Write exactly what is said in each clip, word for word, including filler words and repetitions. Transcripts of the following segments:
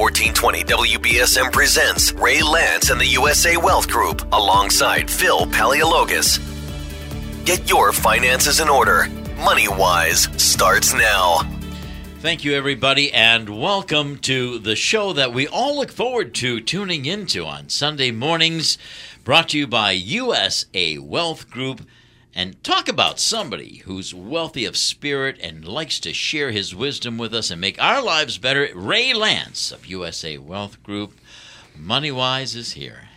fourteen twenty W B S M presents Ray Lance and the U S A Wealth Group alongside Phil Palaeologus. Get your finances in order. MoneyWise starts now. Thank you, everybody, and welcome to the show that we all look forward to tuning into on Sunday mornings, brought to you by U S A Wealth Group. And talk about somebody who's wealthy of spirit and likes to share his wisdom with us and make our lives better. Ray Lance of U S A Wealth Group. MoneyWise is here.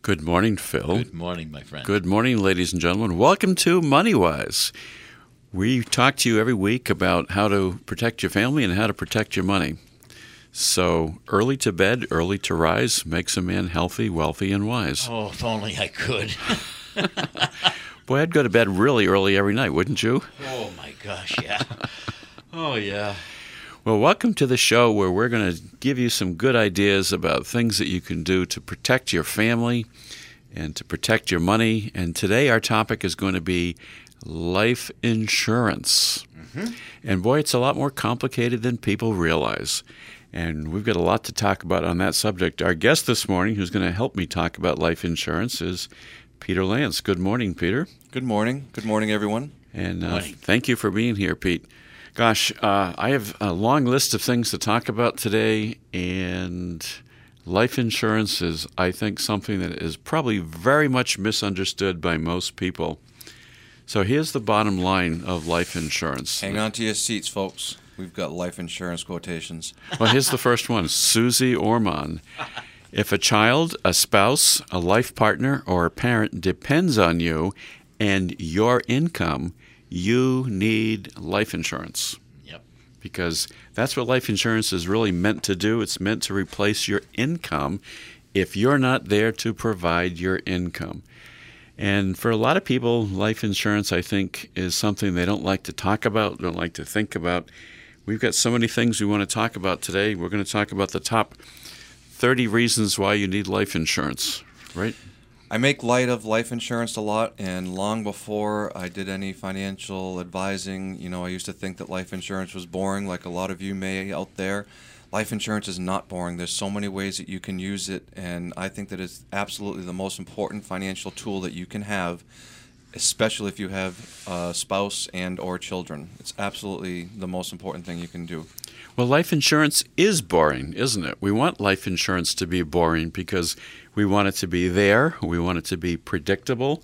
Good morning, Phil. Good morning, my friend. Good morning, ladies and gentlemen. Welcome to MoneyWise. We talk to you every week about how to protect your family and how to protect your money. So early to bed, early to rise makes a man healthy, wealthy, and wise. Oh, if only I could. Boy, I'd go to bed really early every night, wouldn't you? Oh, my gosh, yeah. Oh, yeah. Well, welcome to the show where we're going to give you some good ideas about things that you can do to protect your family and to protect your money. And today our topic is going to be life insurance. Mm-hmm. And boy, it's a lot more complicated than people realize. And we've got a lot to talk about on that subject. Our guest this morning, who's going to help me talk about life insurance, is Peter Lance. Good morning, Peter. Good morning. Good morning, everyone. And uh, morning. Thank you for being here, Pete. Gosh, uh, I have a long list of things to talk about today, and life insurance is, I think, something that is probably very much misunderstood by most people. So here's the bottom line of life insurance. Hang on to your seats, folks. We've got life insurance quotations. Well, here's the first one. Susie Orman. If a child, a spouse, a life partner, or a parent depends on you and your income, you need life insurance. Yep. Because that's what life insurance is really meant to do. It's meant to replace your income if you're not there to provide your income. And for a lot of people, life insurance, I think, is something they don't like to talk about, don't like to think about. We've got so many things we want to talk about today. We're going to talk about the top thirty reasons why you need life insurance, right? I make light of life insurance a lot, and long before I did any financial advising, you know, I used to think that life insurance was boring, like a lot of you may out there. Life insurance is not boring. There's so many ways that you can use it, and I think that it's absolutely the most important financial tool that you can have, especially if you have a spouse and or children. It's absolutely the most important thing you can do. Well, life insurance is boring, isn't it? We want life insurance to be boring because we want it to be there. We want it to be predictable.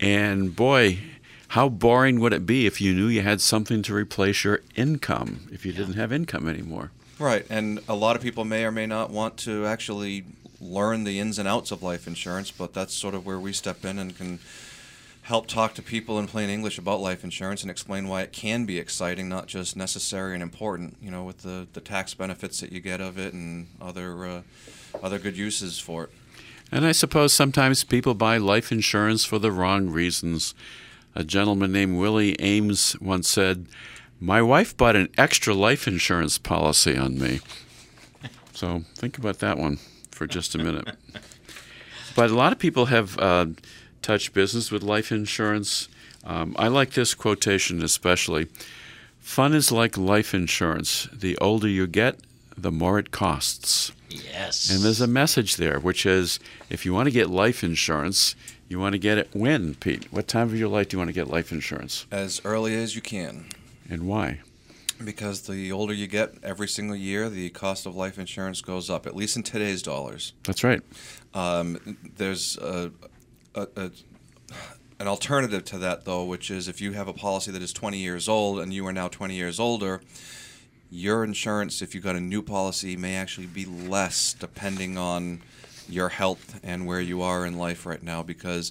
And boy, how boring would it be if you knew you had something to replace your income, if you yeah. didn't have income anymore? Right, and a lot of people may or may not want to actually learn the ins and outs of life insurance, but that's sort of where we step in and can help talk to people in plain English about life insurance and explain why it can be exciting, not just necessary and important, you know, with the, the tax benefits that you get of it and other uh, other good uses for it. And I suppose sometimes people buy life insurance for the wrong reasons. A gentleman named Willie Ames once said, "My wife bought an extra life insurance policy on me." So think about that one for just a minute. But a lot of people have uh, touched business with life insurance. Um, I like this quotation especially. Fun is like life insurance. The older you get, the more it costs. Yes. And there's a message there, which is if you want to get life insurance, you want to get it when, Pete? What time of your life do you want to get life insurance? As early as you can. And why? Because the older you get, every single year, the cost of life insurance goes up, at least in today's dollars. That's right. Um, there's a, a, a, an alternative to that, though, which is if you have a policy that is twenty years old and you are now twenty years older, your insurance, if you got a new policy, may actually be less depending on your health and where you are in life right now because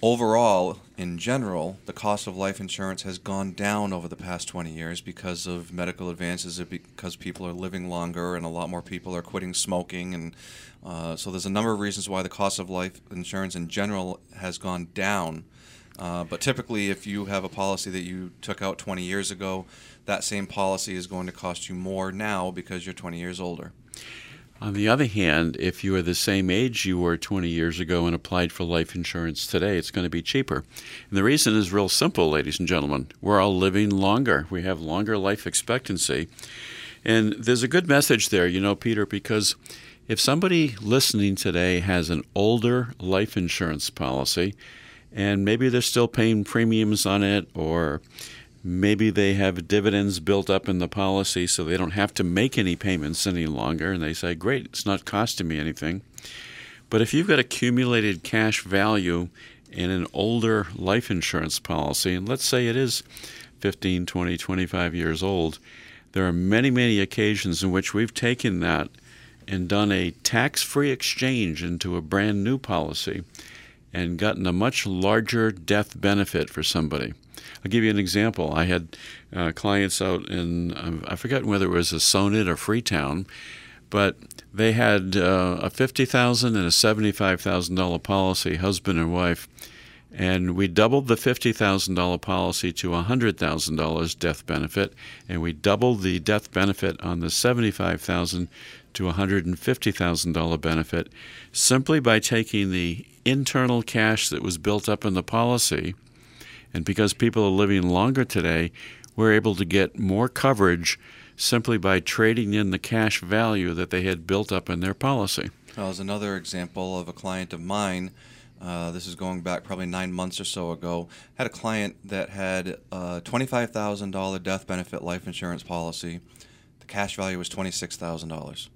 overall, in general, the cost of life insurance has gone down over the past twenty years because of medical advances, because people are living longer and a lot more people are quitting smoking. And uh, so there's a number of reasons why the cost of life insurance in general has gone down. Uh, but typically, if you have a policy that you took out twenty years ago, that same policy is going to cost you more now because you're twenty years older. On the other hand, if you are the same age you were twenty years ago and applied for life insurance today, it's going to be cheaper. And the reason is real simple, ladies and gentlemen. We're all living longer. We have longer life expectancy. And there's a good message there, you know, Peter, because if somebody listening today has an older life insurance policy and maybe they're still paying premiums on it, or maybe they have dividends built up in the policy so they don't have to make any payments any longer, and they say, great, it's not costing me anything. But if you've got accumulated cash value in an older life insurance policy, and let's say it is fifteen, twenty, twenty-five years old, there are many, many occasions in which we've taken that and done a tax-free exchange into a brand new policy and gotten a much larger death benefit for somebody. I'll give you an example. I had uh, clients out in, um, I forget whether it was a Sonnet or Freetown, but they had uh, a fifty thousand dollars and a seventy-five thousand dollars policy, husband and wife, and we doubled the fifty thousand dollars policy to one hundred thousand dollars death benefit, and we doubled the death benefit on the seventy-five thousand dollars to one hundred fifty thousand dollars benefit simply by taking the internal cash that was built up in the policy. And because people are living longer today, we're able to get more coverage simply by trading in the cash value that they had built up in their policy. Well, there's another example of a client of mine. Uh, this is going back probably nine months or so ago. Had a client that had a twenty-five thousand dollars death benefit life insurance policy. The cash value was twenty-six thousand dollars.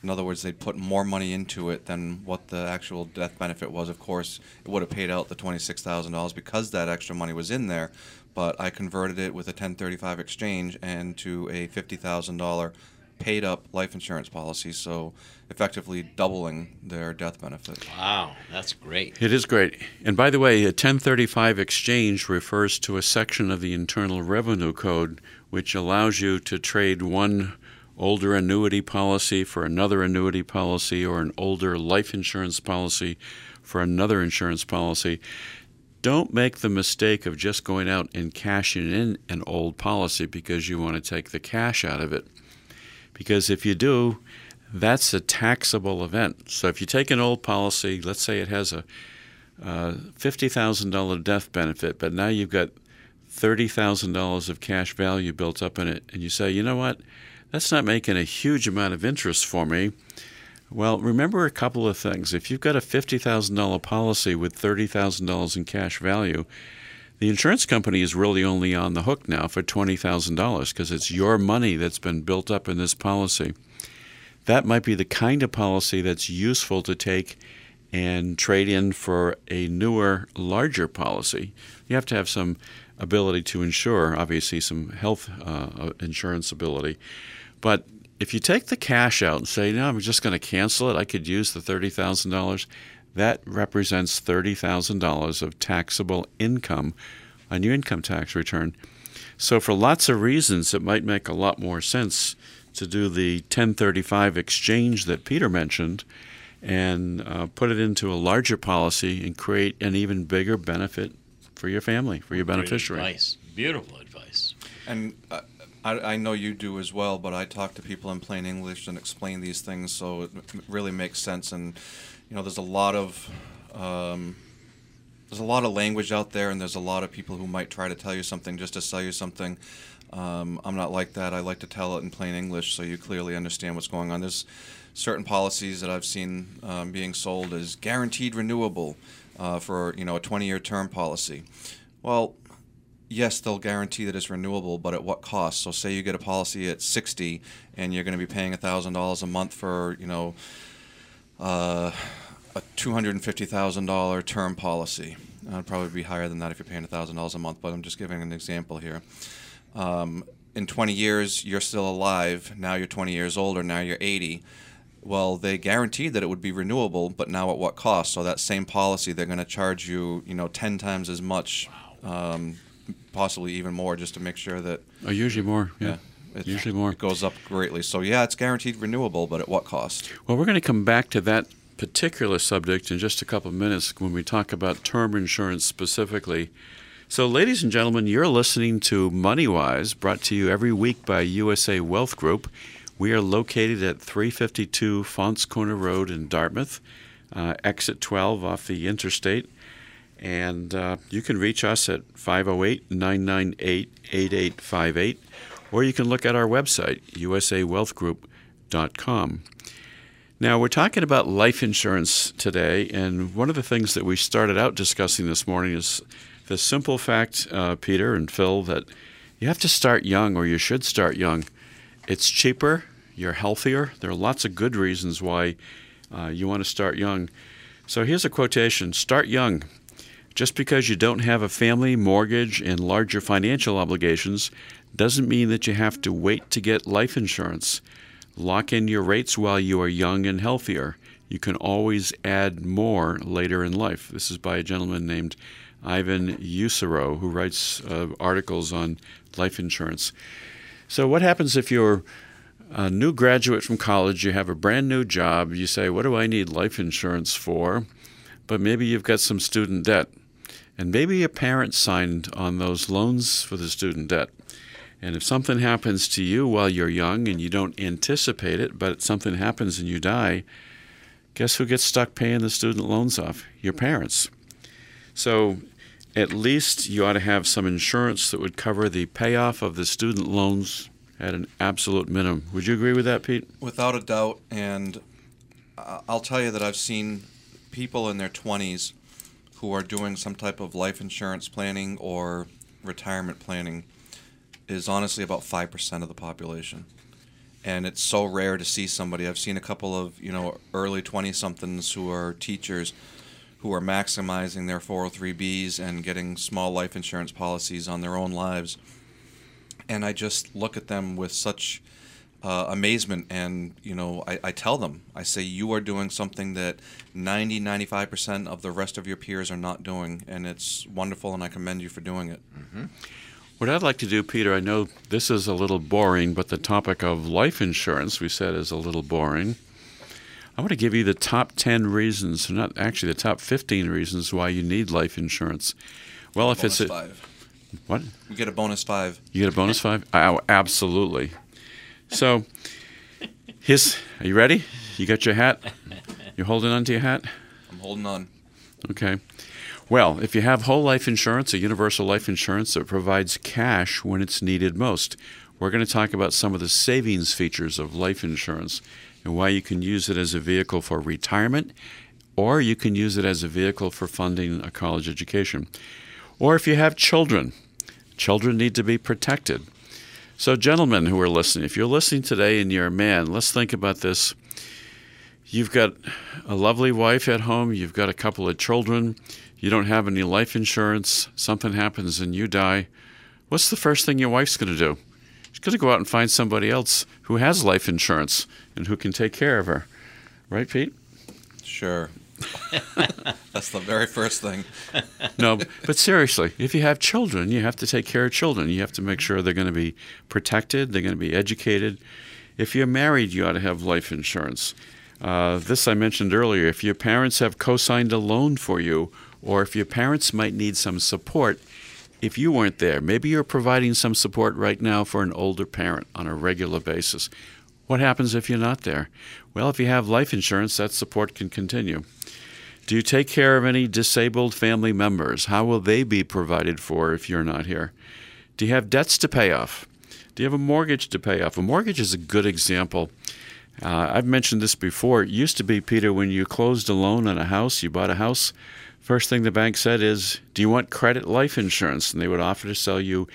In other words, they'd put more money into it than what the actual death benefit was. Of course, it would have paid out the twenty-six thousand dollars because that extra money was in there, but I converted it with a ten thirty-five exchange and to a fifty thousand dollars paid-up life insurance policy, so effectively doubling their death benefit. Wow, that's great. It is great. And by the way, a ten thirty-five exchange refers to a section of the Internal Revenue Code which allows you to trade one older annuity policy for another annuity policy, or an older life insurance policy for another insurance policy. Don't make the mistake of just going out and cashing in an old policy because you want to take the cash out of it. Because if you do, that's a taxable event. So if you take an old policy, let's say it has a uh, fifty thousand dollars death benefit, but now you've got thirty thousand dollars of cash value built up in it, and you say, you know what? That's not making a huge amount of interest for me. Well, remember a couple of things. If you've got a fifty thousand dollars policy with thirty thousand dollars in cash value, the insurance company is really only on the hook now for twenty thousand dollars because it's your money that's been built up in this policy. That might be the kind of policy that's useful to take and trade in for a newer, larger policy. You have to have some ability to insure, obviously some health uh, insurance ability. But if you take the cash out and say, no, I'm just going to cancel it, I could use the thirty thousand dollars, that represents thirty thousand dollars of taxable income on your income tax return. So for lots of reasons, it might make a lot more sense to do the ten thirty-five exchange that Peter mentioned and uh, put it into a larger policy and create an even bigger benefit for your family, for your beneficiary. Great advice. Beautiful advice. And uh, I, I know you do as well, but I talk to people in plain English and explain these things, so it really makes sense. And, you know, there's a lot of um, there's a lot of language out there, and there's a lot of people who might try to tell you something just to sell you something. Um, I'm not like that. I like to tell it in plain English so you clearly understand what's going on. There's certain policies that I've seen um, being sold as guaranteed renewable. Uh, for, you know, a twenty-year term policy. Well, yes, they'll guarantee that it's renewable, but at what cost? So say you get a policy at sixty and you're going to be paying one thousand dollars a month for, you know, uh, a two hundred fifty thousand dollars term policy. It would probably be higher than that if you're paying one thousand dollars a month, but I'm just giving an example here. Um, in twenty years, you're still alive. Now you're twenty years older. Now you're eighty. Well, they guaranteed that it would be renewable, but now at what cost? So that same policy, they're going to charge you, you know, ten times as much, wow. um, possibly even more, just to make sure that. Oh, usually more. Yeah, yeah it, usually more. It goes up greatly. So yeah, it's guaranteed renewable, but at what cost? Well, we're going to come back to that particular subject in just a couple of minutes when we talk about term insurance specifically. So, ladies and gentlemen, you're listening to MoneyWise, brought to you every week by U S A Wealth Group. We are located at three fifty-two Fonts Corner Road in Dartmouth, uh, exit twelve off the interstate. And uh, you can reach us at five oh eight, nine nine eight, eight eight five eight or you can look at our website, U S A Wealth Group dot com. Now, we're talking about life insurance today, and one of the things that we started out discussing this morning is the simple fact, uh, Peter and Phil, that you have to start young, or you should start young. It's cheaper, you're healthier. There are lots of good reasons why uh, you want to start young. So here's a quotation, start young. Just because you don't have a family, mortgage, and larger financial obligations doesn't mean that you have to wait to get life insurance. Lock in your rates while you are young and healthier. You can always add more later in life. This is by a gentleman named Ivan Usero, who writes uh, articles on life insurance. So what happens if you're a new graduate from college, you have a brand new job, you say, what do I need life insurance for? But maybe you've got some student debt. And maybe your parents signed on those loans for the student debt. And if something happens to you while you're young and you don't anticipate it, but something happens and you die, guess who gets stuck paying the student loans off? Your parents. So at least you ought to have some insurance that would cover the payoff of the student loans at an absolute minimum. Would you agree with that, Pete? Without a doubt. And I'll tell you that I've seen people in their twenties who are doing some type of life insurance planning or retirement planning. Is honestly about five percent of the population. And it's so rare to see somebody. I've seen a couple of, you know, early twenty-somethings who are teachers who are maximizing their four oh three B's and getting small life insurance policies on their own lives. And I just look at them with such uh, amazement. And, you know, I, I tell them, I say, you are doing something that ninety, ninety-five percent of the rest of your peers are not doing. And it's wonderful, and I commend you for doing it. Mm-hmm. What I'd like to do, Peter, I know this is a little boring, but the topic of life insurance, we said, is a little boring. I want to give you the top ten reasons, not actually the top fifteen reasons why you need life insurance. Well, if bonus it's a, five. What? We get a bonus five. You get a bonus five? Oh, absolutely. So, his, are you ready? You got your hat? You're holding on to your hat? I'm holding on. Okay. Well, if you have whole life insurance, a universal life insurance that provides cash when it's needed most, we're going to talk about some of the savings features of life insurance and why you can use it as a vehicle for retirement, or you can use it as a vehicle for funding a college education. Or if you have children, children need to be protected. So, gentlemen who are listening, if you're listening today and you're a man, let's think about this. You've got a lovely wife at home. You've got a couple of children. You don't have any life insurance. Something happens and you die. What's the first thing your wife's going to do? She's going to go out and find somebody else who has life insurance and who can take care of her. Right, Pete? Sure. That's the very first thing. No, but seriously, if you have children, you have to take care of children. You have to make sure they're going to be protected. They're going to be educated. If you're married, you ought to have life insurance. Uh, this I mentioned earlier, if your parents have co-signed a loan for you, or if your parents might need some support if you weren't there. Maybe you're providing some support right now for an older parent on a regular basis. What happens if you're not there? Well, if you have life insurance, that support can continue. Do you take care of any disabled family members? How will they be provided for if you're not here? Do you have debts to pay off? Do you have a mortgage to pay off? A mortgage is a good example. Uh, I've mentioned this before. It used to be, Peter, when you closed a loan on a house, you bought a house, first thing the bank said is, do you want credit life insurance? And they would offer to sell you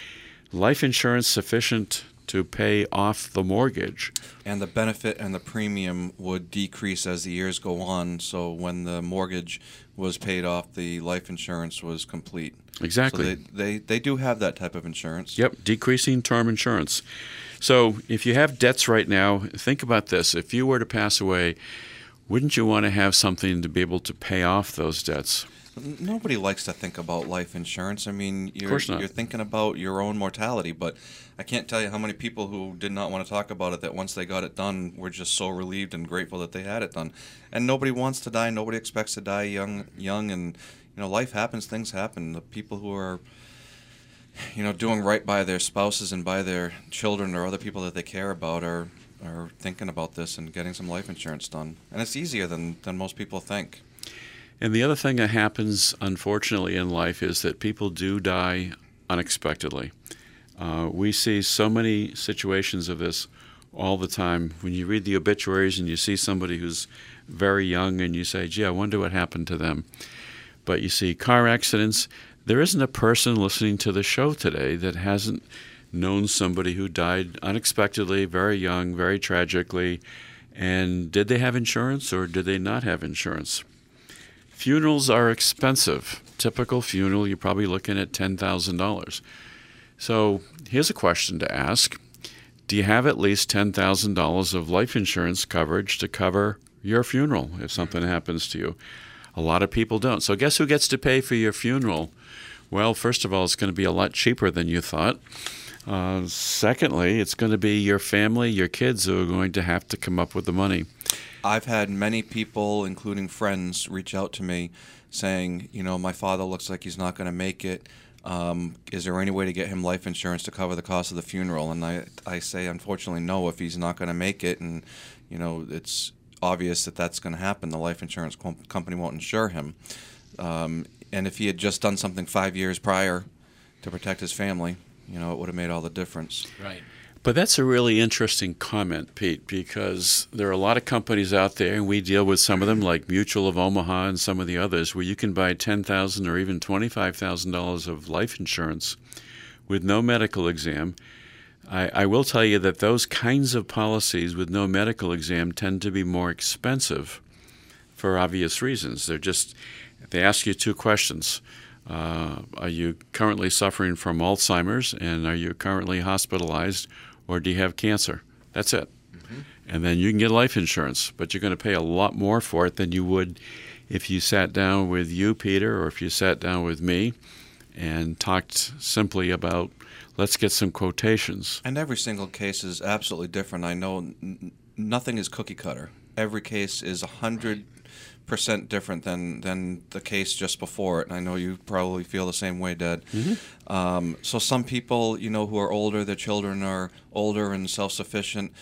life insurance sufficient to pay off the mortgage. And the benefit and the premium would decrease as the years go on. So when the mortgage was paid off, the life insurance was complete. Exactly. So they, they, they do have that type of insurance. Yep, decreasing term insurance. So if you have debts right now, think about this. If you were to pass away, wouldn't you want to have something to be able to pay off those debts? Nobody likes to think about life insurance. I mean, you're, you're thinking about your own mortality, but I can't tell you how many people who did not want to talk about it that once they got it done were just so relieved and grateful that they had it done. And nobody wants to die. Nobody expects to die young, young, and you know, life happens. Things happen. The people who are, you know, doing right by their spouses and by their children or other people that they care about are are thinking about this and getting some life insurance done. And it's easier than than most people think. And the other thing that happens, unfortunately, in life is that people do die unexpectedly. Uh, we see so many situations of this all the time. When you read the obituaries and you see somebody who's very young and you say, gee, I wonder what happened to them. But you see car accidents. There isn't a person listening to the show today that hasn't known somebody who died unexpectedly, very young, very tragically. And did they have insurance or did they not have insurance? Funerals are expensive. Typical funeral, you're probably looking at ten thousand dollars. So here's a question to ask. Do you have at least ten thousand dollars of life insurance coverage to cover your funeral if something happens to you? A lot of people don't. So guess who gets to pay for your funeral? Well, first of all, it's going to be a lot cheaper than you thought. Uh, secondly, it's going to be your family, your kids who are going to have to come up with the money. I've had many people, including friends, reach out to me saying, you know, my father looks like he's not going to make it. Um, is there any way to get him life insurance to cover the cost of the funeral? And I, I say, unfortunately, no, if he's not going to make it. And, you know, it's obvious that that's going to happen. The life insurance comp- company won't insure him. Um, and if he had just done something five years prior to protect his family, you know, it would have made all the difference. Right. But that's a really interesting comment, Pete, because there are a lot of companies out there, and we deal with some of them, like Mutual of Omaha and some of the others, where you can buy ten thousand dollars or even twenty-five thousand dollars of life insurance with no medical exam. I, I will tell you that those kinds of policies with no medical exam tend to be more expensive for obvious reasons. They're just, they ask you two questions. Uh, are you currently suffering from Alzheimer's, and are you currently hospitalized, or do you have cancer? That's it. Mm-hmm. And then you can get life insurance, but you're going to pay a lot more for it than you would if you sat down with you, Peter, or if you sat down with me and talked simply about, let's get some quotations. And every single case is absolutely different. I know n- nothing is cookie cutter. Every case is one hundred percent different than, than the case just before it. And I know you probably feel the same way, Dad. Mm-hmm. Um, so some people, you know, who are older, their children are older and self-sufficient,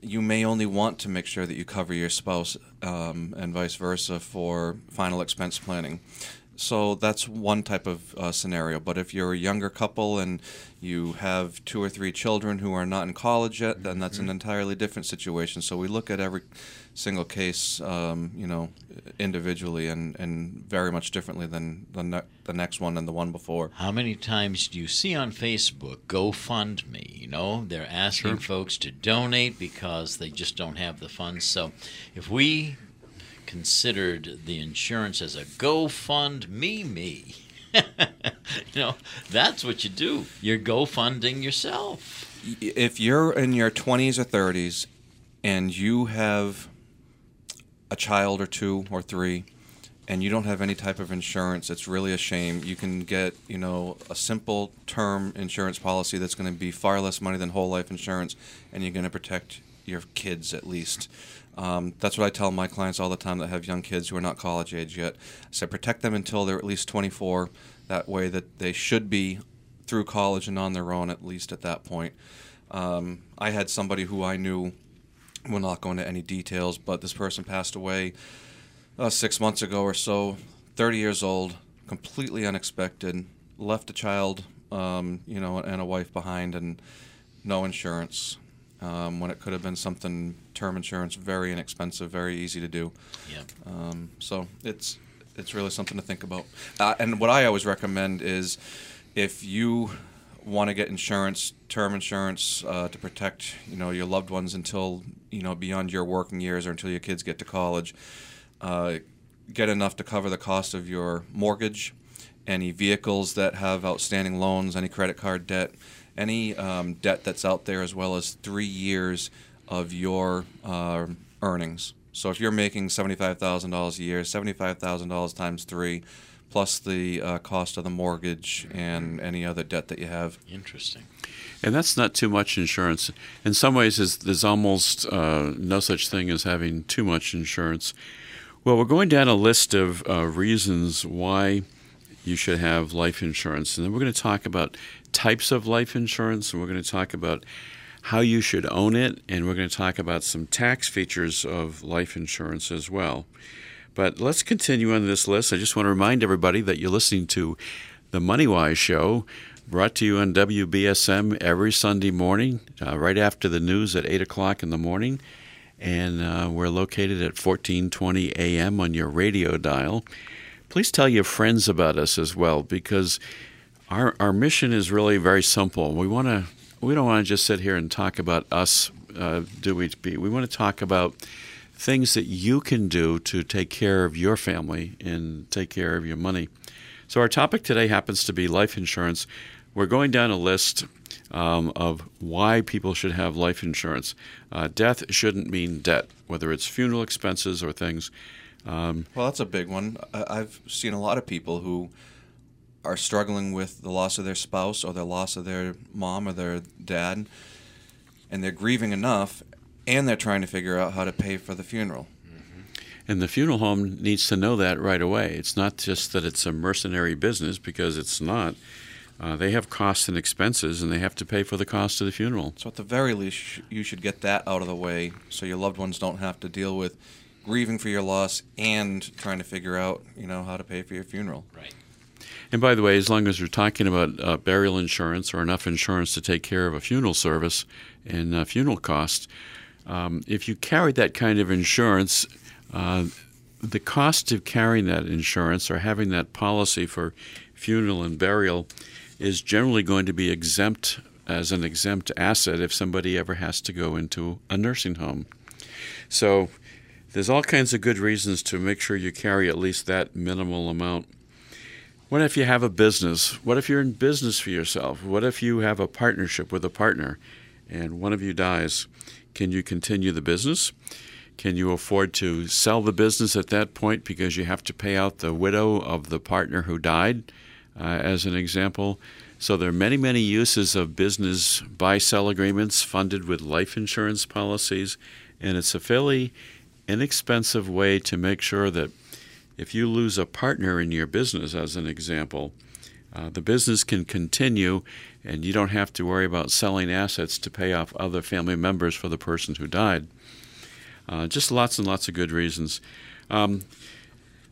you may only want to make sure that you cover your spouse um, and vice versa for final expense planning. So that's one type of uh, scenario. But if you're a younger couple and you have two or three children who are not in college yet, then that's an entirely different situation. So we look at every single case, um, you know, individually and, and very much differently than the, ne- the next one and the one before. How many times do you see on Facebook, GoFundMe? You know, they're asking sure. folks to donate because they just don't have the funds. So if we considered the insurance as a GoFundMe me. you know, that's what you do. You're GoFunding yourself. If you're in your twenties or thirties and you have a child or two or three and you don't have any type of insurance, it's really a shame. You can get, you know, a simple term insurance policy that's going to be far less money than whole life insurance, and you're going to protect your kids at least. Um, that's what I tell my clients all the time that have young kids who are not college age yet. I say protect them until they're at least twenty-four. That way that they should be through college and on their own at least at that point. Um, I had somebody who I knew, we'll not go into any details, but this person passed away uh, six months ago or so, thirty years old, completely unexpected, left a child, um, you know, and a wife behind and no insurance. Um, when it could have been something, term insurance, very inexpensive, very easy to do. Yeah. Um, so it's it's really something to think about. Uh, and what I always recommend is if you want to get insurance, term insurance, uh, to protect, you know, your loved ones until, you know, beyond your working years or until your kids get to college, uh, get enough to cover the cost of your mortgage, any vehicles that have outstanding loans, any credit card debt, any um, debt that's out there, as well as three years of your uh, earnings. So if you're making seventy-five thousand dollars a year, seventy-five thousand dollars times three, plus the uh, cost of the mortgage and any other debt that you have. Interesting. And that's not too much insurance. In some ways, there's, there's almost uh, no such thing as having too much insurance. Well, we're going down a list of uh, reasons why you should have life insurance. And then we're going to talk about types of life insurance, and we're going to talk about how you should own it, and we're going to talk about some tax features of life insurance as well. But let's continue on this list. I just want to remind everybody that you're listening to the MoneyWise Show brought to you on W B S M every Sunday morning, uh, right after the news at eight o'clock in the morning. And uh, we're located at fourteen twenty A M on your radio dial. Please tell your friends about us as well, because our our mission is really very simple. We want to we don't want to just sit here and talk about us. Uh, do we? We want to talk about things that you can do to take care of your family and take care of your money. So our topic today happens to be life insurance. We're going down a list um, of why people should have life insurance. Uh, death shouldn't mean debt, whether it's funeral expenses or things. Um, well, that's a big one. I've seen a lot of people who are struggling with the loss of their spouse or the loss of their mom or their dad, and they're grieving enough, and they're trying to figure out how to pay for the funeral. Mm-hmm. And the funeral home needs to know that right away. It's not just that it's a mercenary business, because it's not. Uh, they have costs and expenses, and they have to pay for the cost of the funeral. So at the very least, you should get that out of the way so your loved ones don't have to deal with grieving for your loss and trying to figure out, you know, how to pay for your funeral. Right. And by the way, as long as you're talking about uh, burial insurance or enough insurance to take care of a funeral service and uh, funeral costs, um, if you carry that kind of insurance, uh, the cost of carrying that insurance or having that policy for funeral and burial is generally going to be exempt as an exempt asset if somebody ever has to go into a nursing home. So there's all kinds of good reasons to make sure you carry at least that minimal amount. What if you have a business? What if you're in business for yourself? What if you have a partnership with a partner and one of you dies? Can you continue the business? Can you afford to sell the business at that point because you have to pay out the widow of the partner who died, uh, as an example? So there are many, many uses of business buy-sell agreements funded with life insurance policies, and it's a fairly inexpensive way to make sure that if you lose a partner in your business, as an example, uh, the business can continue and you don't have to worry about selling assets to pay off other family members for the person who died. Uh, just lots and lots of good reasons. Um,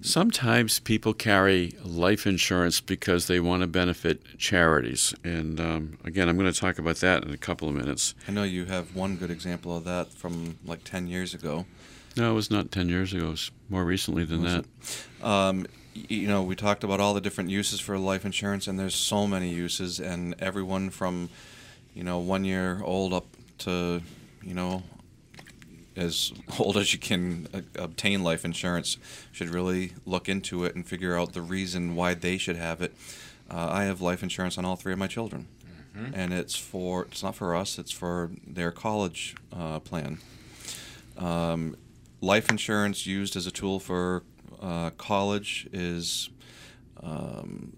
sometimes people carry life insurance because they want to benefit charities. And um, again, I'm going to talk about that in a couple of minutes. I know you have one good example of that from like ten years ago. No, it was not ten years ago. It was more recently than that. Um, you know, we talked about all the different uses for life insurance, and there's so many uses, and everyone from, you know, one year old up to, you know, as old as you can obtain life insurance, should really look into it and figure out the reason why they should have it. Uh, I have life insurance on all three of my children, mm-hmm. and it's for it's not for us. It's for their college uh, plan. Um Life insurance used as a tool for uh, college is um,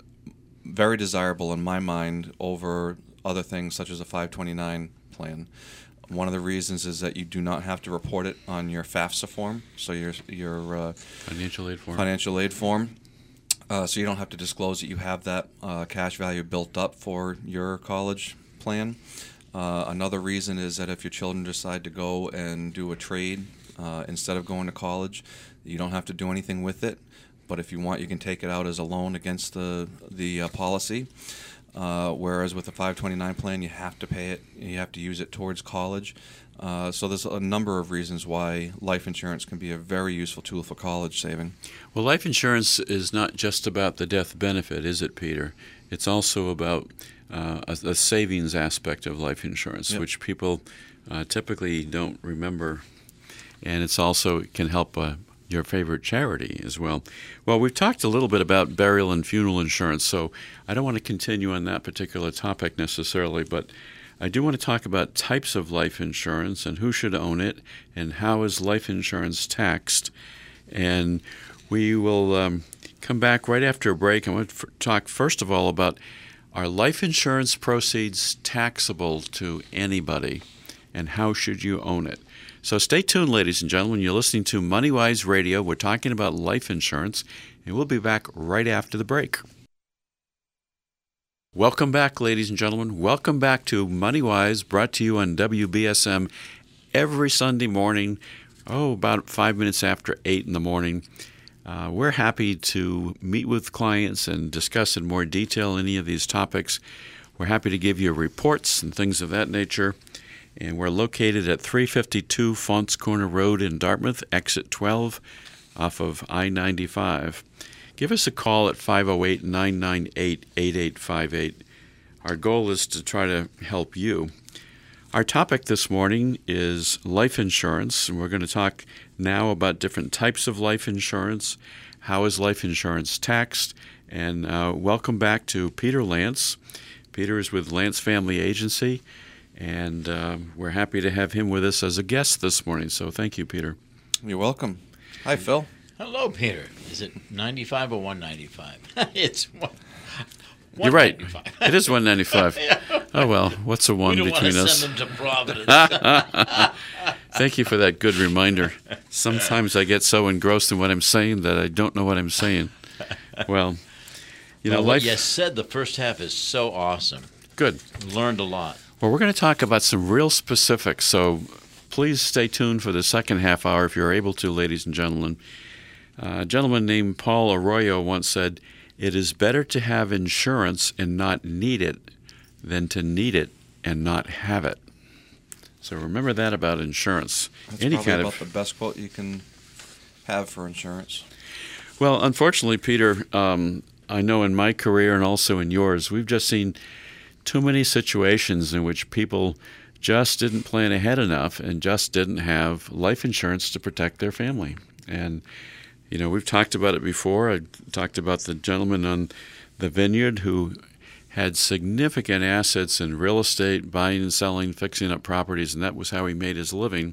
very desirable in my mind over other things such as a five twenty-nine plan. One of the reasons is that you do not have to report it on your FAFSA form, so your your uh, financial aid form. Financial aid form. Uh, so you don't have to disclose that you have that uh, cash value built up for your college plan. Uh, another reason is that if your children decide to go and do a trade, Uh, instead of going to college, you don't have to do anything with it. But if you want, you can take it out as a loan against the the uh, policy. Uh, whereas with the five twenty-nine plan, you have to pay it. You have to use it towards college. Uh, so there's a number of reasons why life insurance can be a very useful tool for college saving. Well, life insurance is not just about the death benefit, is it, Peter? It's also about uh, a, a savings aspect of life insurance, yep. which people uh, typically don't remember. And it's also can help uh, your favorite charity as well. Well, we've talked a little bit about burial and funeral insurance, so I don't want to continue on that particular topic necessarily, but I do want to talk about types of life insurance and who should own it and how is life insurance taxed. And we will um, come back right after a break. I want to talk first of all about, are life insurance proceeds taxable to anybody, and how should you own it? So stay tuned, ladies and gentlemen. You're listening to MoneyWise Radio. We're talking about life insurance, and we'll be back right after the break. Welcome back, ladies and gentlemen. Welcome back to MoneyWise, brought to you on W B S M every Sunday morning, oh, about five minutes after eight in the morning. Uh, we're happy to meet with clients and discuss in more detail any of these topics. We're happy to give you reports and things of that nature. And we're located at three fifty-two Fonts Corner Road in Dartmouth, exit twelve off of I ninety-five. Give us a call at five oh eight, nine nine eight, eight eight five eight. Our goal is to try to help you. Our topic this morning is life insurance, and we're going to talk now about different types of life insurance. How is life insurance taxed? And uh, welcome back to Peter Lance. Peter is with Lance Family Agency, and uh, we're happy to have him with us as a guest this morning. So thank you, Peter. You're welcome. Hi, Phil. Hello, Peter. Is it ninety-five or one ninety-five? It's one. You're right. It is one ninety-five. Yeah. Oh, well, what's a one between us? We don't want to send them to Providence. Thank you for that good reminder. Sometimes I get so engrossed in what I'm saying that I don't know what I'm saying. Well, you know, well, life... You said the first half is so awesome. Good. Learned a lot. Well, we're going to talk about some real specifics, so please stay tuned for the second half hour if you're able to, ladies and gentlemen. Uh, a gentleman named Paul Arroyo once said, "It is better to have insurance and not need it than to need it and not have it." So remember that about insurance. That's Any probably kind about of, the best quote you can have for insurance. Well, unfortunately, Peter, um, I know in my career and also in yours, we've just seen too many situations in which people just didn't plan ahead enough and just didn't have life insurance to protect their family. And you know, we've talked about it before. I talked about the gentleman on the vineyard who had significant assets in real estate, buying and selling, fixing up properties, and that was how he made his living.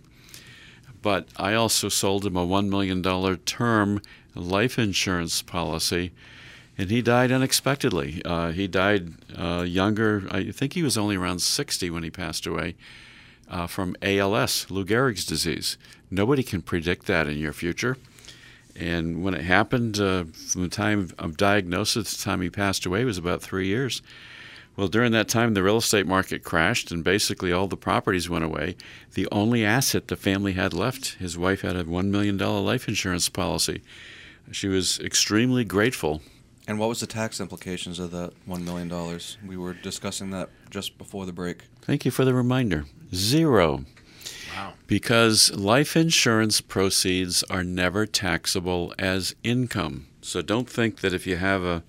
But I also sold him a one million dollars term life insurance policy, and he died unexpectedly. Uh, he died uh, younger. I think he was only around sixty when he passed away uh, from A L S, Lou Gehrig's disease. Nobody can predict that in your future. And when it happened, uh, from the time of diagnosis to the time he passed away was about three years. Well, during that time, the real estate market crashed, and basically all the properties went away. The only asset the family had left, his wife had a one million dollars life insurance policy. She was extremely grateful. And what was the tax implications of that one million dollars? We were discussing that just before the break. Thank you for the reminder. Zero. Wow. Because life insurance proceeds are never taxable as income. So don't think that if you have a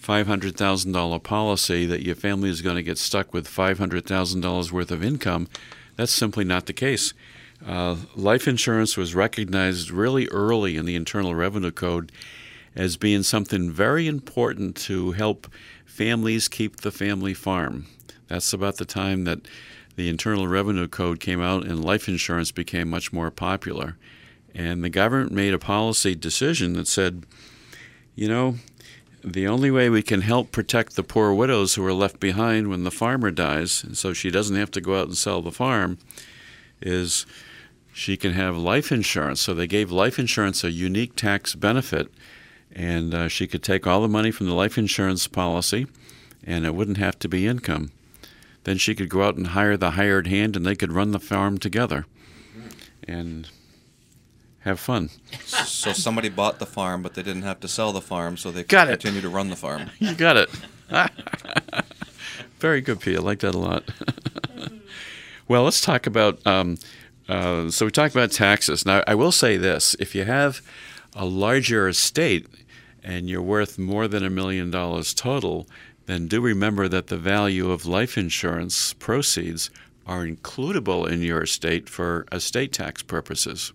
five hundred thousand dollars policy that your family is going to get stuck with five hundred thousand dollars worth of income. That's simply not the case. Uh, life insurance was recognized really early in the Internal Revenue Code as being something very important to help families keep the family farm. That's about the time that the Internal Revenue Code came out and life insurance became much more popular. And the government made a policy decision that said, you know, the only way we can help protect the poor widows who are left behind when the farmer dies, and so she doesn't have to go out and sell the farm, is she can have life insurance. So they gave life insurance a unique tax benefit, and uh, she could take all the money from the life insurance policy, and it wouldn't have to be income. Then she could go out and hire the hired hand, and they could run the farm together and have fun. So somebody bought the farm, but they didn't have to sell the farm, so they could continue to run the farm. You got it. Very good, Pia. I like that a lot. Well, let's talk about um, – uh, so we talked about taxes. Now, I will say this. If you have a larger estate and you're worth more than a million dollars total – then do remember that the value of life insurance proceeds are includable in your estate for estate tax purposes.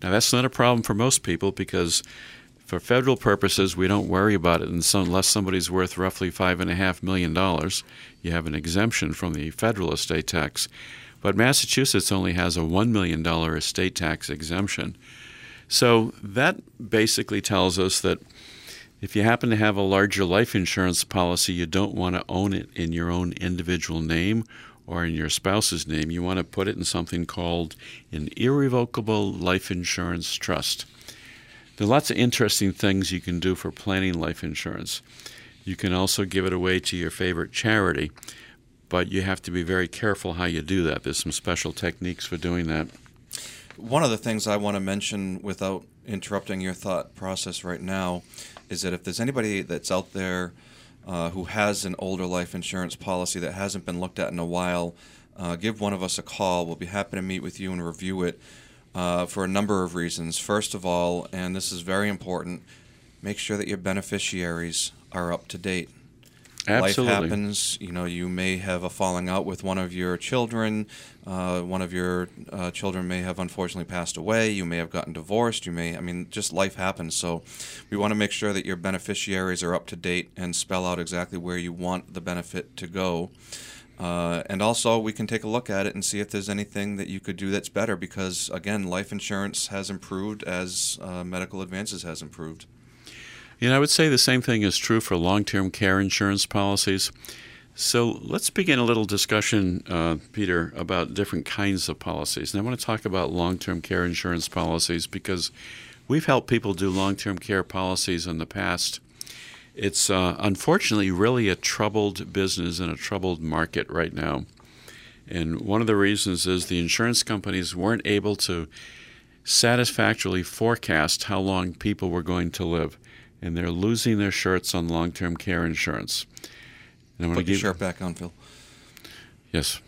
Now, that's not a problem for most people because for federal purposes, we don't worry about it unless somebody's worth roughly five point five million dollars. You have an exemption from the federal estate tax. But Massachusetts only has a one million dollars estate tax exemption. So that basically tells us that if you happen to have a larger life insurance policy, you don't want to own it in your own individual name or in your spouse's name. You want to put it in something called an irrevocable life insurance trust. There are lots of interesting things you can do for planning life insurance. You can also give it away to your favorite charity, but you have to be very careful how you do that. There's some special techniques for doing that. One of the things I want to mention without interrupting your thought process right now is that if there's anybody that's out there uh, who has an older life insurance policy that hasn't been looked at in a while, uh, give one of us a call. We'll be happy to meet with you and review it uh, for a number of reasons. First of all, and this is very important, make sure that your beneficiaries are up to date. Absolutely. Life happens. You know, you may have a falling out with one of your children. Uh, one of your uh, children may have unfortunately passed away. You may have gotten divorced. You may, I mean, just life happens. So we want to make sure that your beneficiaries are up to date and spell out exactly where you want the benefit to go. Uh, and also, we can take a look at it and see if there's anything that you could do that's better because, again, life insurance has improved as uh, medical advances has improved. You know, I would say the same thing is true for long-term care insurance policies. So let's begin a little discussion, uh, Peter, about different kinds of policies. And I want to talk about long-term care insurance policies because we've helped people do long-term care policies in the past. It's uh, unfortunately really a troubled business and a troubled market right now. And one of the reasons is the insurance companies weren't able to satisfactorily forecast how long people were going to live. And they're losing their shirts on long-term care insurance. And I want Put to give your shirt back on, Phil. Yes.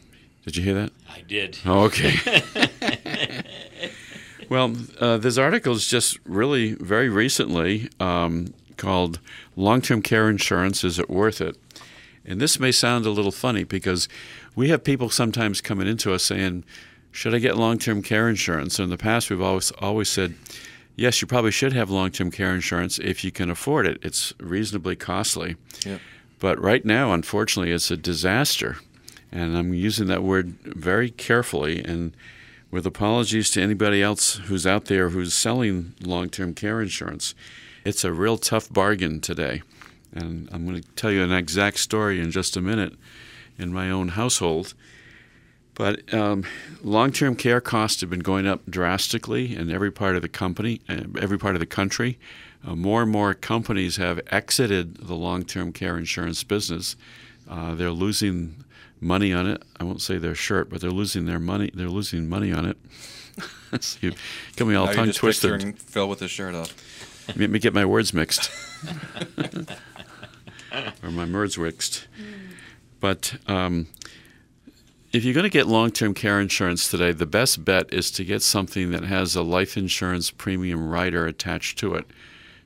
Did you hear that? I did. Oh, okay. Well, uh, this article is just really very recently um, called Long-Term Care Insurance, Is It Worth It? And this may sound a little funny because we have people sometimes coming into us saying, should I get long-term care insurance? And in the past, we've always always said, yes, you probably should have long-term care insurance if you can afford it. It's reasonably costly. Yep. But right now, unfortunately, it's a disaster. And I'm using that word very carefully. And with apologies to anybody else who's out there who's selling long-term care insurance, it's a real tough bargain today. And I'm going to tell you an exact story in just a minute in my own household. But um, long-term care costs have been going up drastically in every part of the company, every part of the country. Uh, more and more companies have exited the long-term care insurance business. Uh, they're losing money on it. I won't say their shirt, but they're losing their money. They're losing money on it. So you're coming all tongue twisted. Now you're just picturing Phil with his shirt off. Let me get my words mixed, or my words mixed. But. Um, If you're going to get long-term care insurance today, the best bet is to get something that has a life insurance premium rider attached to it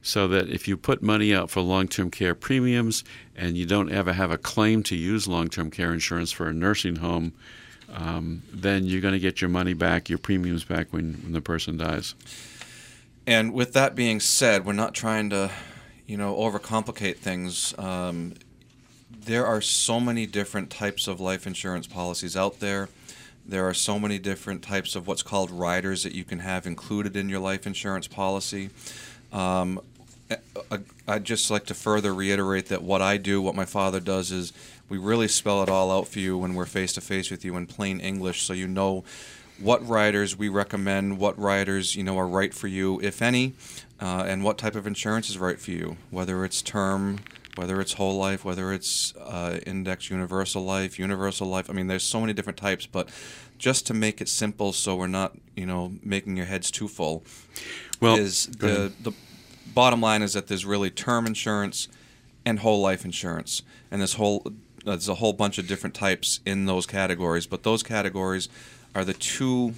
so that if you put money out for long-term care premiums and you don't ever have a claim to use long-term care insurance for a nursing home, um, then you're going to get your money back, your premiums back when, when the person dies. And with that being said, we're not trying to, you know, overcomplicate things. Um, There are so many different types of life insurance policies out there. There are so many different types of what's called riders that you can have included in your life insurance policy. Um, I, I'd just like to further reiterate that what I do, what my father does, is we really spell it all out for you when we're face-to-face with you in plain English so you know what riders we recommend, what riders, you know, are right for you, if any, uh, and what type of insurance is right for you, whether it's term, whether it's whole life, whether it's uh, index universal life, universal life. I mean, there's so many different types, but just to make it simple so we're not, you know, making your heads too full, well, is the, the bottom line is that there's really term insurance and whole life insurance, and there's, whole, there's a whole bunch of different types in those categories, but those categories are the two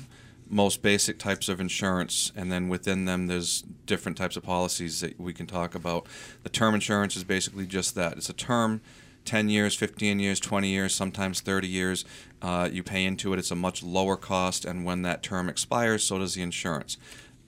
most basic types of insurance, and then within them there's different types of policies that we can talk about. The term insurance is basically just that. It's a term, ten years, fifteen years, twenty years, sometimes thirty years. Uh, you pay into it. It's a much lower cost, and when that term expires, so does the insurance.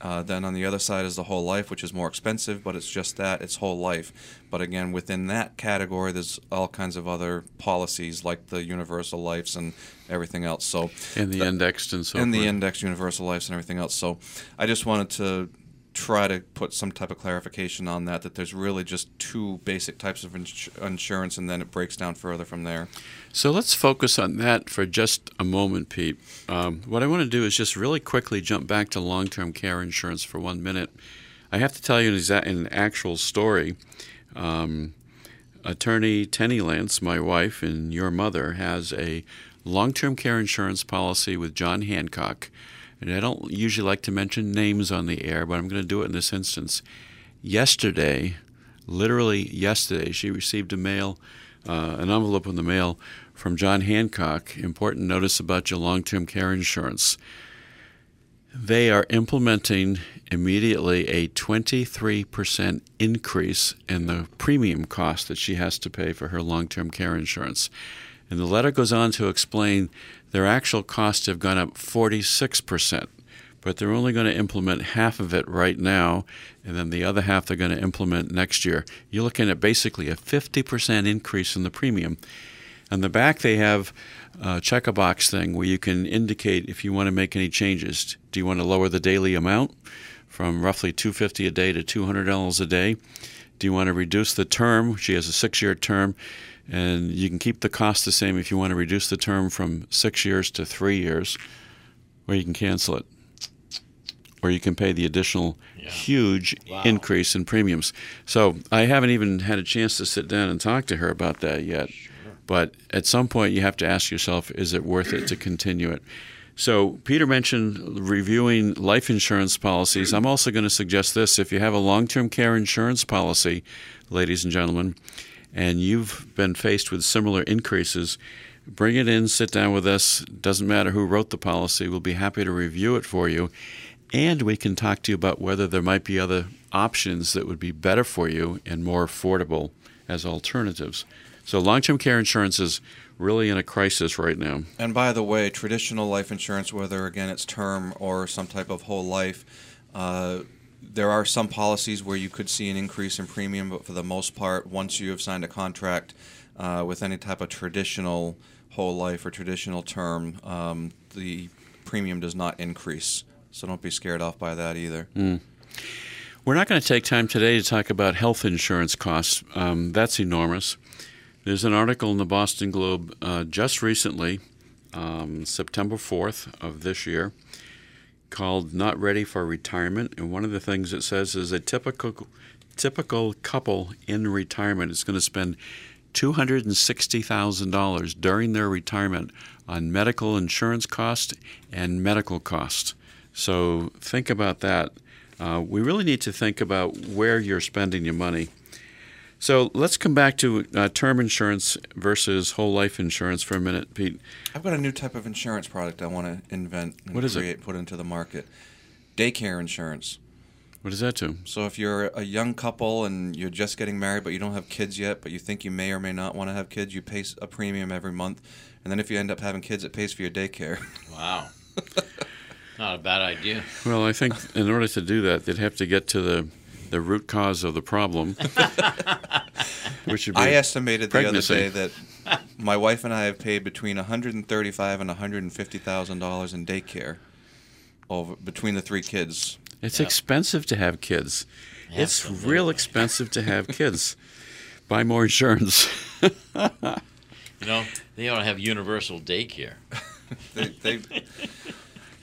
Uh, then on the other side is the whole life, which is more expensive, but it's just that. It's whole life. But again, within that category, there's all kinds of other policies like the universal lives and everything else. So And the, the indexed and so and forth. And the indexed universal lives and everything else. So I just wanted to try to put some type of clarification on that, that there's really just two basic types of ins- insurance, and then it breaks down further from there. So let's focus on that for just a moment, Pete. Um, what I want to do is just really quickly jump back to long-term care insurance for one minute. I have to tell you an, exa- an actual story. Um, Attorney Teny Lance, my wife, and your mother has a long-term care insurance policy with John Hancock. And I don't usually like to mention names on the air, but I'm going to do it in this instance. Yesterday, Literally yesterday, she received a mail, uh, an envelope in the mail from John Hancock, important notice about your long-term care insurance. They are implementing immediately a twenty-three percent increase in the premium cost that she has to pay for her long-term care insurance. And the letter goes on to explain their actual costs have gone up forty-six percent, but they're only going to implement half of it right now, and then the other half they're going to implement next year. You're looking at basically a fifty percent increase in the premium. On the back, they have a check-a-box thing where you can indicate if you want to make any changes. Do you want to lower the daily amount from roughly two hundred fifty dollars a day to two hundred dollars a day? Do you want to reduce the term? She has a six-year term, and you can keep the cost the same if you want to reduce the term from six years to three years, or you can cancel it, or you can pay the additional yeah. huge wow. increase in premiums. So I haven't even had a chance to sit down and talk to her about that yet. Sure. But at some point, you have to ask yourself, is it worth it to continue it? So Peter mentioned reviewing life insurance policies. I'm also going to suggest this. If you have a long-term care insurance policy, ladies and gentlemen, and you've been faced with similar increases, bring it in, sit down with us. Doesn't matter who wrote the policy. We'll be happy to review it for you. And we can talk to you about whether there might be other options that would be better for you and more affordable as alternatives. So long-term care insurance is really in a crisis right now. And by the way, traditional life insurance, whether, again, it's term or some type of whole life, uh, there are some policies where you could see an increase in premium, but for the most part, once you have signed a contract uh, with any type of traditional whole life or traditional term, um, the premium does not increase. So don't be scared off by that either. Mm. We're not going to take time today to talk about health insurance costs. Um, that's enormous. There's an article in the Boston Globe uh, just recently, um, September fourth of this year, called Not Ready for Retirement. And one of the things it says is a typical typical couple in retirement is going to spend two hundred sixty thousand dollars during their retirement on medical insurance costs and medical costs. So think about that. Uh, we really need to think about where you're spending your money. So let's come back to uh, term insurance versus whole life insurance for a minute, Pete. I've got a new type of insurance product I want to invent and what is create, it? put into the market. Daycare insurance. What does that do? So if you're a young couple and you're just getting married but you don't have kids yet, but you think you may or may not want to have kids, you pay a premium every month. And then if you end up having kids, it pays for your daycare. Wow. Not a bad idea. Well, I think in order to do that, they'd have to get to the... the root cause of the problem, which would be I estimated pregnancy. The other day that my wife and I have paid between one hundred thirty-five thousand dollars and one hundred fifty thousand dollars in daycare over, between the three kids. It's yep. expensive to have kids. Absolutely. It's real expensive to have kids. Buy more insurance. You know, they ought to have universal daycare. they, they,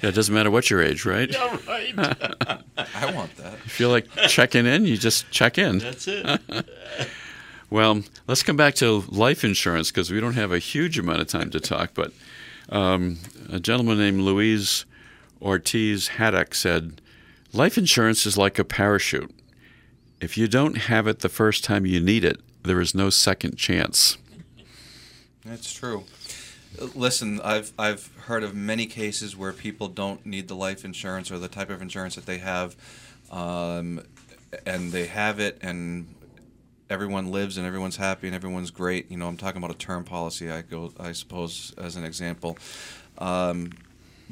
Yeah, it doesn't matter what your age, right? Yeah, right. I want that. If you like checking in, you just check in. That's it. Well, let's come back to life insurance because we don't have a huge amount of time to talk. But um, a gentleman named Luis Ortiz Haddock said, life insurance is like a parachute. If you don't have it the first time you need it, there is no second chance. That's true. Listen, I've I've heard of many cases where people don't need the life insurance or the type of insurance that they have, um, and they have it, and everyone lives, and everyone's happy, and everyone's great. You know, I'm talking about a term policy, I go, I suppose, as an example. Um,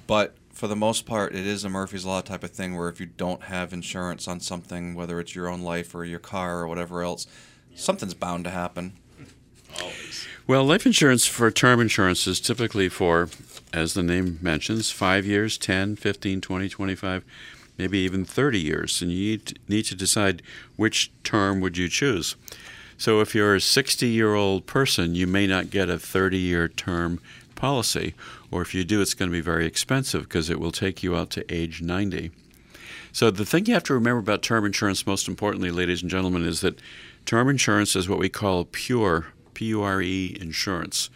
but for the most part, it is a Murphy's Law type of thing where if you don't have insurance on something, whether it's your own life or your car or whatever else, something's bound to happen. Always. Well, life insurance for term insurance is typically for, as the name mentions, five years, ten, fifteen, twenty, twenty-five, maybe even thirty years. And you need to decide which term would you choose. So if you're a sixty-year-old person, you may not get a thirty-year term policy. Or if you do, it's going to be very expensive because it will take you out to age ninety. So the thing you have to remember about term insurance, most importantly, ladies and gentlemen, is that term insurance is what we call pure P U R E insurance.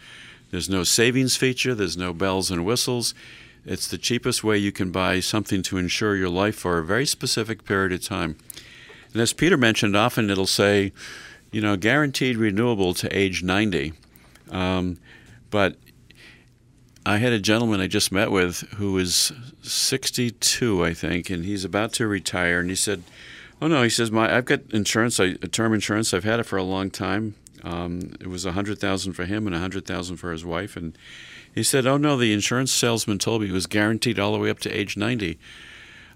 There's no savings feature. There's no bells and whistles. It's the cheapest way you can buy something to insure your life for a very specific period of time. And as Peter mentioned, often it'll say, you know, guaranteed renewable to age ninety. Um, but I had a gentleman I just met with who is sixty-two, I think, and he's about to retire. And he said, oh, no, he says, "My, I've got insurance, I, term insurance. I've had it for a long time. Um, it was one hundred thousand dollars for him and one hundred thousand dollars for his wife." And he said, "Oh, no, the insurance salesman told me it was guaranteed all the way up to age ninety.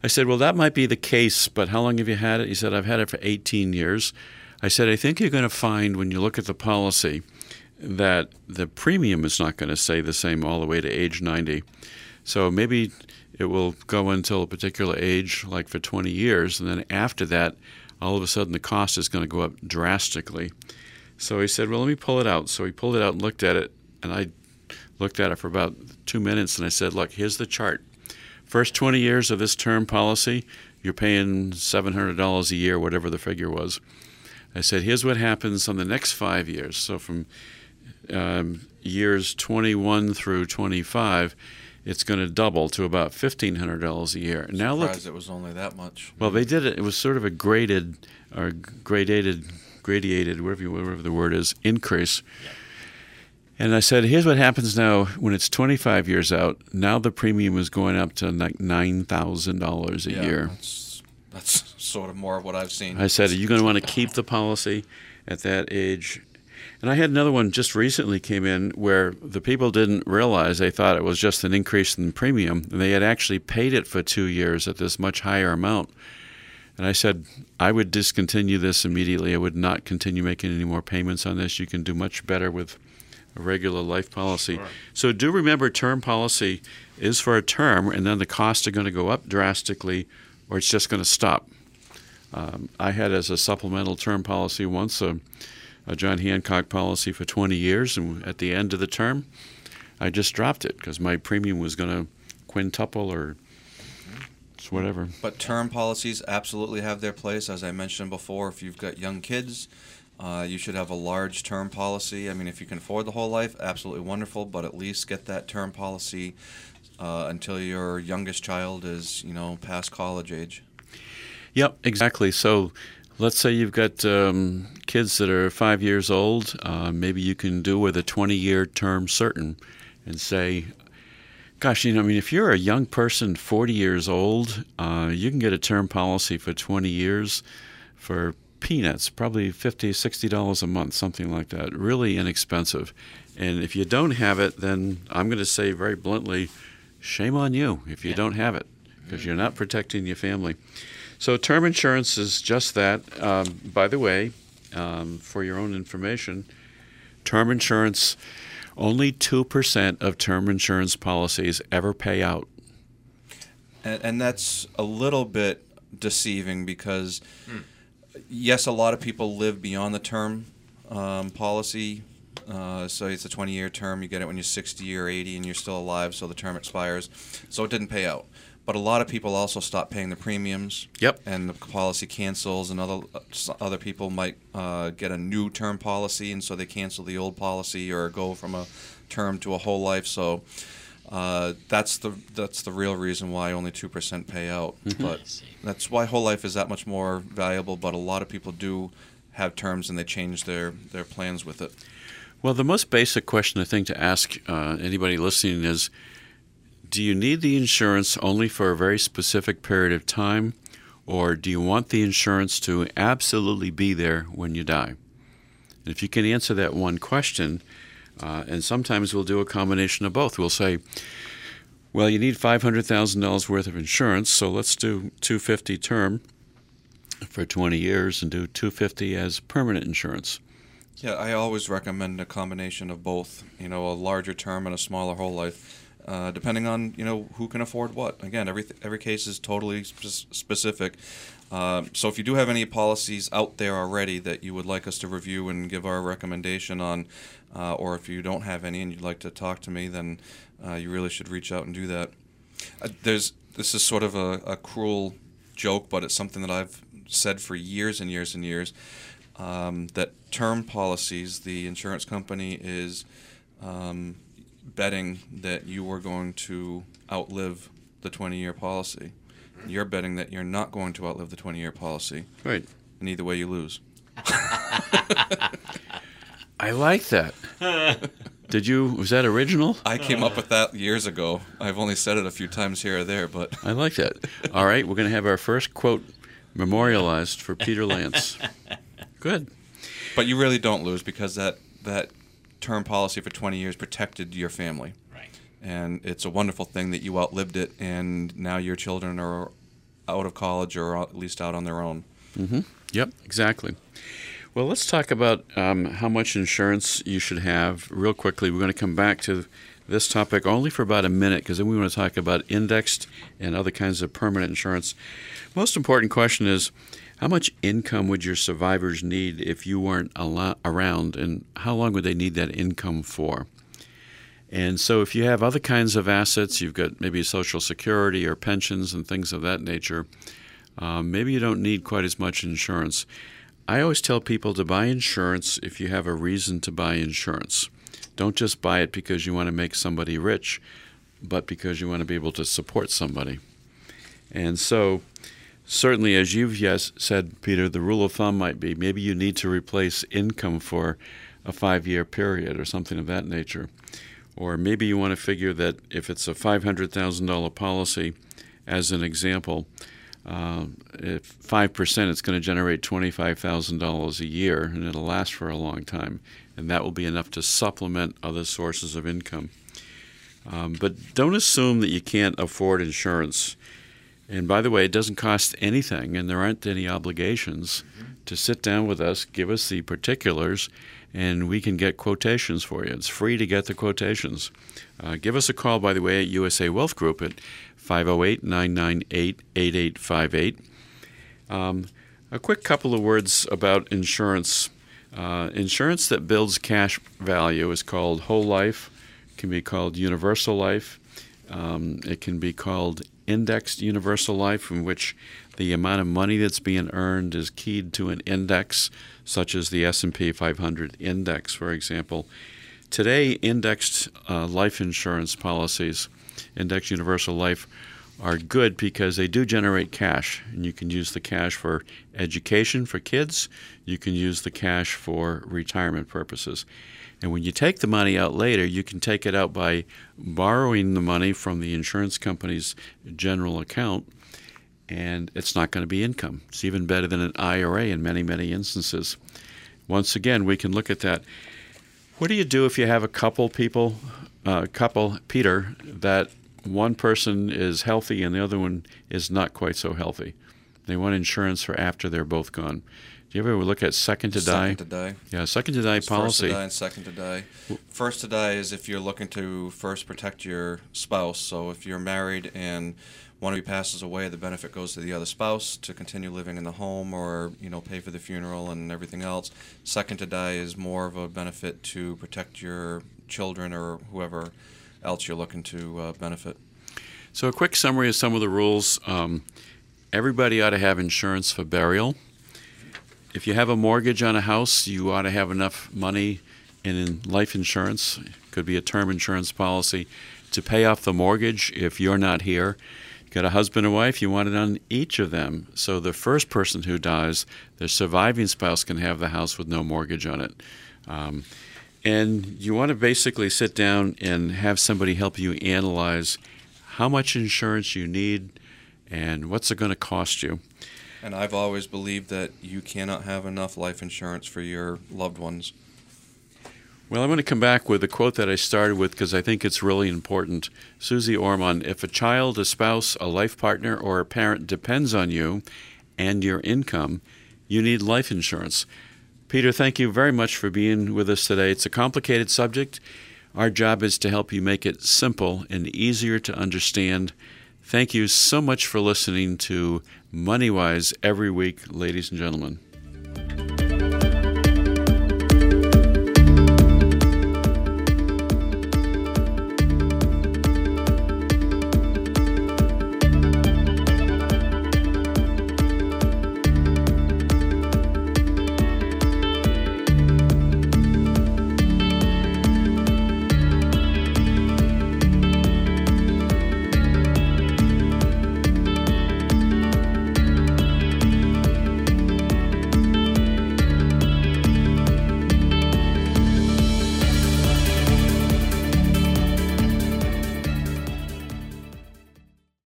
I said, "Well, that might be the case, but how long have you had it?" He said, "I've had it for eighteen years. I said, "I think you're going to find when you look at the policy that the premium is not going to stay the same all the way to age ninety. So maybe it will go until a particular age, like for twenty years, and then after that, all of a sudden the cost is going to go up drastically." So he said, "Well, let me pull it out." So he pulled it out and looked at it, and I looked at it for about two minutes, and I said, "Look, here's the chart. First twenty years of this term policy, you're paying seven hundred dollars a year, whatever the figure was." I said, "Here's what happens on the next five years. So from um, years twenty-one through twenty-five, it's going to double to about fifteen hundred dollars a year." Now, look, surprised it was only that much. Well, they did it. It was sort of a graded or gradated, gradiated, whatever, you, whatever the word is, increase. Yeah. And I said, "Here's what happens now when it's twenty-five years out. Now the premium is going up to like nine thousand dollars a yeah, year. That's, that's sort of more of what I've seen. I said, "Are you going to want to keep the policy at that age?" And I had another one just recently came in where the people didn't realize. They thought it was just an increase in the premium, and they had actually paid it for two years at this much higher amount. And I said, "I would discontinue this immediately. I would not continue making any more payments on this. You can do much better with a regular life policy." Sure. So do remember, term policy is for a term, and then the costs are going to go up drastically, or it's just going to stop. Um, I had as a supplemental term policy once a, a John Hancock policy for twenty years, and at the end of the term, I just dropped it because my premium was going to quintuple or whatever. But term policies absolutely have their place. As I mentioned before, if you've got young kids, Uh, you should have a large term policy. I mean, if you can afford the whole life, absolutely wonderful, but at least get that term policy uh, until your youngest child is, you know, past college age. Yep, exactly. So let's say you've got um, kids that are five years old. Uh, maybe you can do with a twenty-year term certain and say, gosh, you know, I mean, if you're a young person, forty years old, uh, you can get a term policy for twenty years for peanuts, probably fifty dollars, sixty dollars a month, something like that, really inexpensive. And if you don't have it, then I'm going to say very bluntly, shame on you if you don't have it, because you're not protecting your family. So term insurance is just that. Um, by the way, um, for your own information, term insurance, only two percent of term insurance policies ever pay out. And, and that's a little bit deceiving because mm. yes, a lot of people live beyond the term um, policy. Uh, so it's a twenty-year term. You get it when you're sixty or eighty and you're still alive, so the term expires. So it didn't pay out. But a lot of people also stop paying the premiums. Yep. And the policy cancels, and other other people might uh, get a new term policy, and so they cancel the old policy or go from a term to a whole life. So uh, that's the that's the real reason why only two percent pay out. Mm-hmm. But that's why whole life is that much more valuable, but a lot of people do have terms and they change their, their plans with it. Well, the most basic question I think to ask uh, anybody listening is, do you need the insurance only for a very specific period of time, or do you want the insurance to absolutely be there when you die? And if you can answer that one question, uh, and sometimes we'll do a combination of both. We'll say, well, you need five hundred thousand dollars worth of insurance, so let's do two hundred fifty dollars term for twenty years and do two hundred fifty dollars as permanent insurance. Yeah, I always recommend a combination of both, you know, a larger term and a smaller whole life, uh, depending on, you know, who can afford what. Again, every every case is totally sp- specific. Uh, so if you do have any policies out there already that you would like us to review and give our recommendation on, uh, or if you don't have any and you'd like to talk to me, then uh, you really should reach out and do that. Uh, there's this is sort of a, a cruel joke, but it's something that I've said for years and years and years, um, that term policies, the insurance company is um, betting that you are going to outlive the twenty-year policy. You're betting that you're not going to outlive the twenty-year policy. Right. and either way you lose. I like that. Did you, was that original? I came up with that years ago. I've only said it a few times here or there, but. I like that. All right, we're going to have our first quote memorialized for Peter Lance. Good. But you really don't lose, because that, that term policy for twenty years protected your family. Right. And it's a wonderful thing that you outlived it, and now your children are out of college or at least out on their own. Mm-hmm. Yep, exactly. Well, let's talk about um, how much insurance you should have real quickly. We're going to come back to this topic only for about a minute, because then we want to talk about indexed and other kinds of permanent insurance. Most important question is, how much income would your survivors need if you weren't al- around, and how long would they need that income for? And so if you have other kinds of assets, you've got maybe Social Security or pensions and things of that nature, uh, maybe you don't need quite as much insurance. I always tell people to buy insurance if you have a reason to buy insurance. Don't just buy it because you want to make somebody rich, but because you want to be able to support somebody. And so certainly, as you've yes said, Peter, the rule of thumb might be maybe you need to replace income for a five-year period or something of that nature. Or maybe you want to figure that if it's a five hundred thousand dollars policy, as an example, Uh, if five percent, it's going to generate twenty-five thousand dollars a year, and it'll last for a long time, and that will be enough to supplement other sources of income. Um, but don't assume that you can't afford insurance. And by the way, it doesn't cost anything, and there aren't any obligations mm-hmm. to sit down with us, give us the particulars, and we can get quotations for you. It's free to get the quotations. Uh, give us a call, by the way, at U S A Wealth Group at five oh eight, nine nine eight, eight eight five eight. Um, a quick couple of words about insurance. Uh, insurance that builds cash value is called whole life, can be called universal life. Um, it can be called indexed universal life, in which the amount of money that's being earned is keyed to an index, such as the S and P five hundred index, for example. Today, indexed uh, life insurance policies, indexed universal life, are good because they do generate cash, and you can use the cash for education for kids. You can use the cash for retirement purposes. And when you take the money out later, you can take it out by borrowing the money from the insurance company's general account, and it's not going to be income. It's even better than an I R A in many, many instances. Once again, we can look at that. What do you do if you have a couple people, uh, couple, Peter, that one person is healthy and the other one is not quite so healthy? They want insurance for after they're both gone. Do you ever look at second to die? Second to die. Yeah, second to die it's policy. First to die and second to die. First to die is if you're looking to first protect your spouse. So if you're married and one of you passes away, the benefit goes to the other spouse to continue living in the home, or, you know, pay for the funeral and everything else. Second to die is more of a benefit to protect your children or whoever else you're looking to uh, benefit. So a quick summary of some of the rules. Um, everybody ought to have insurance for burial. If you have a mortgage on a house, you ought to have enough money in life insurance, it could be a term insurance policy, to pay off the mortgage if you're not here. Got a husband and wife, you want it on each of them. So the first person who dies, their surviving spouse can have the house with no mortgage on it. Um, and you want to basically sit down and have somebody help you analyze how much insurance you need and what's it going to cost you. And I've always believed that you cannot have enough life insurance for your loved ones. Well, I'm going to come back with a quote that I started with because I think it's really important. Susie Orman, if a child, a spouse, a life partner, or a parent depends on you and your income, you need life insurance. Peter, thank you very much for being with us today. It's a complicated subject. Our job is to help you make it simple and easier to understand. Thank you so much for listening to MoneyWise every week, ladies and gentlemen.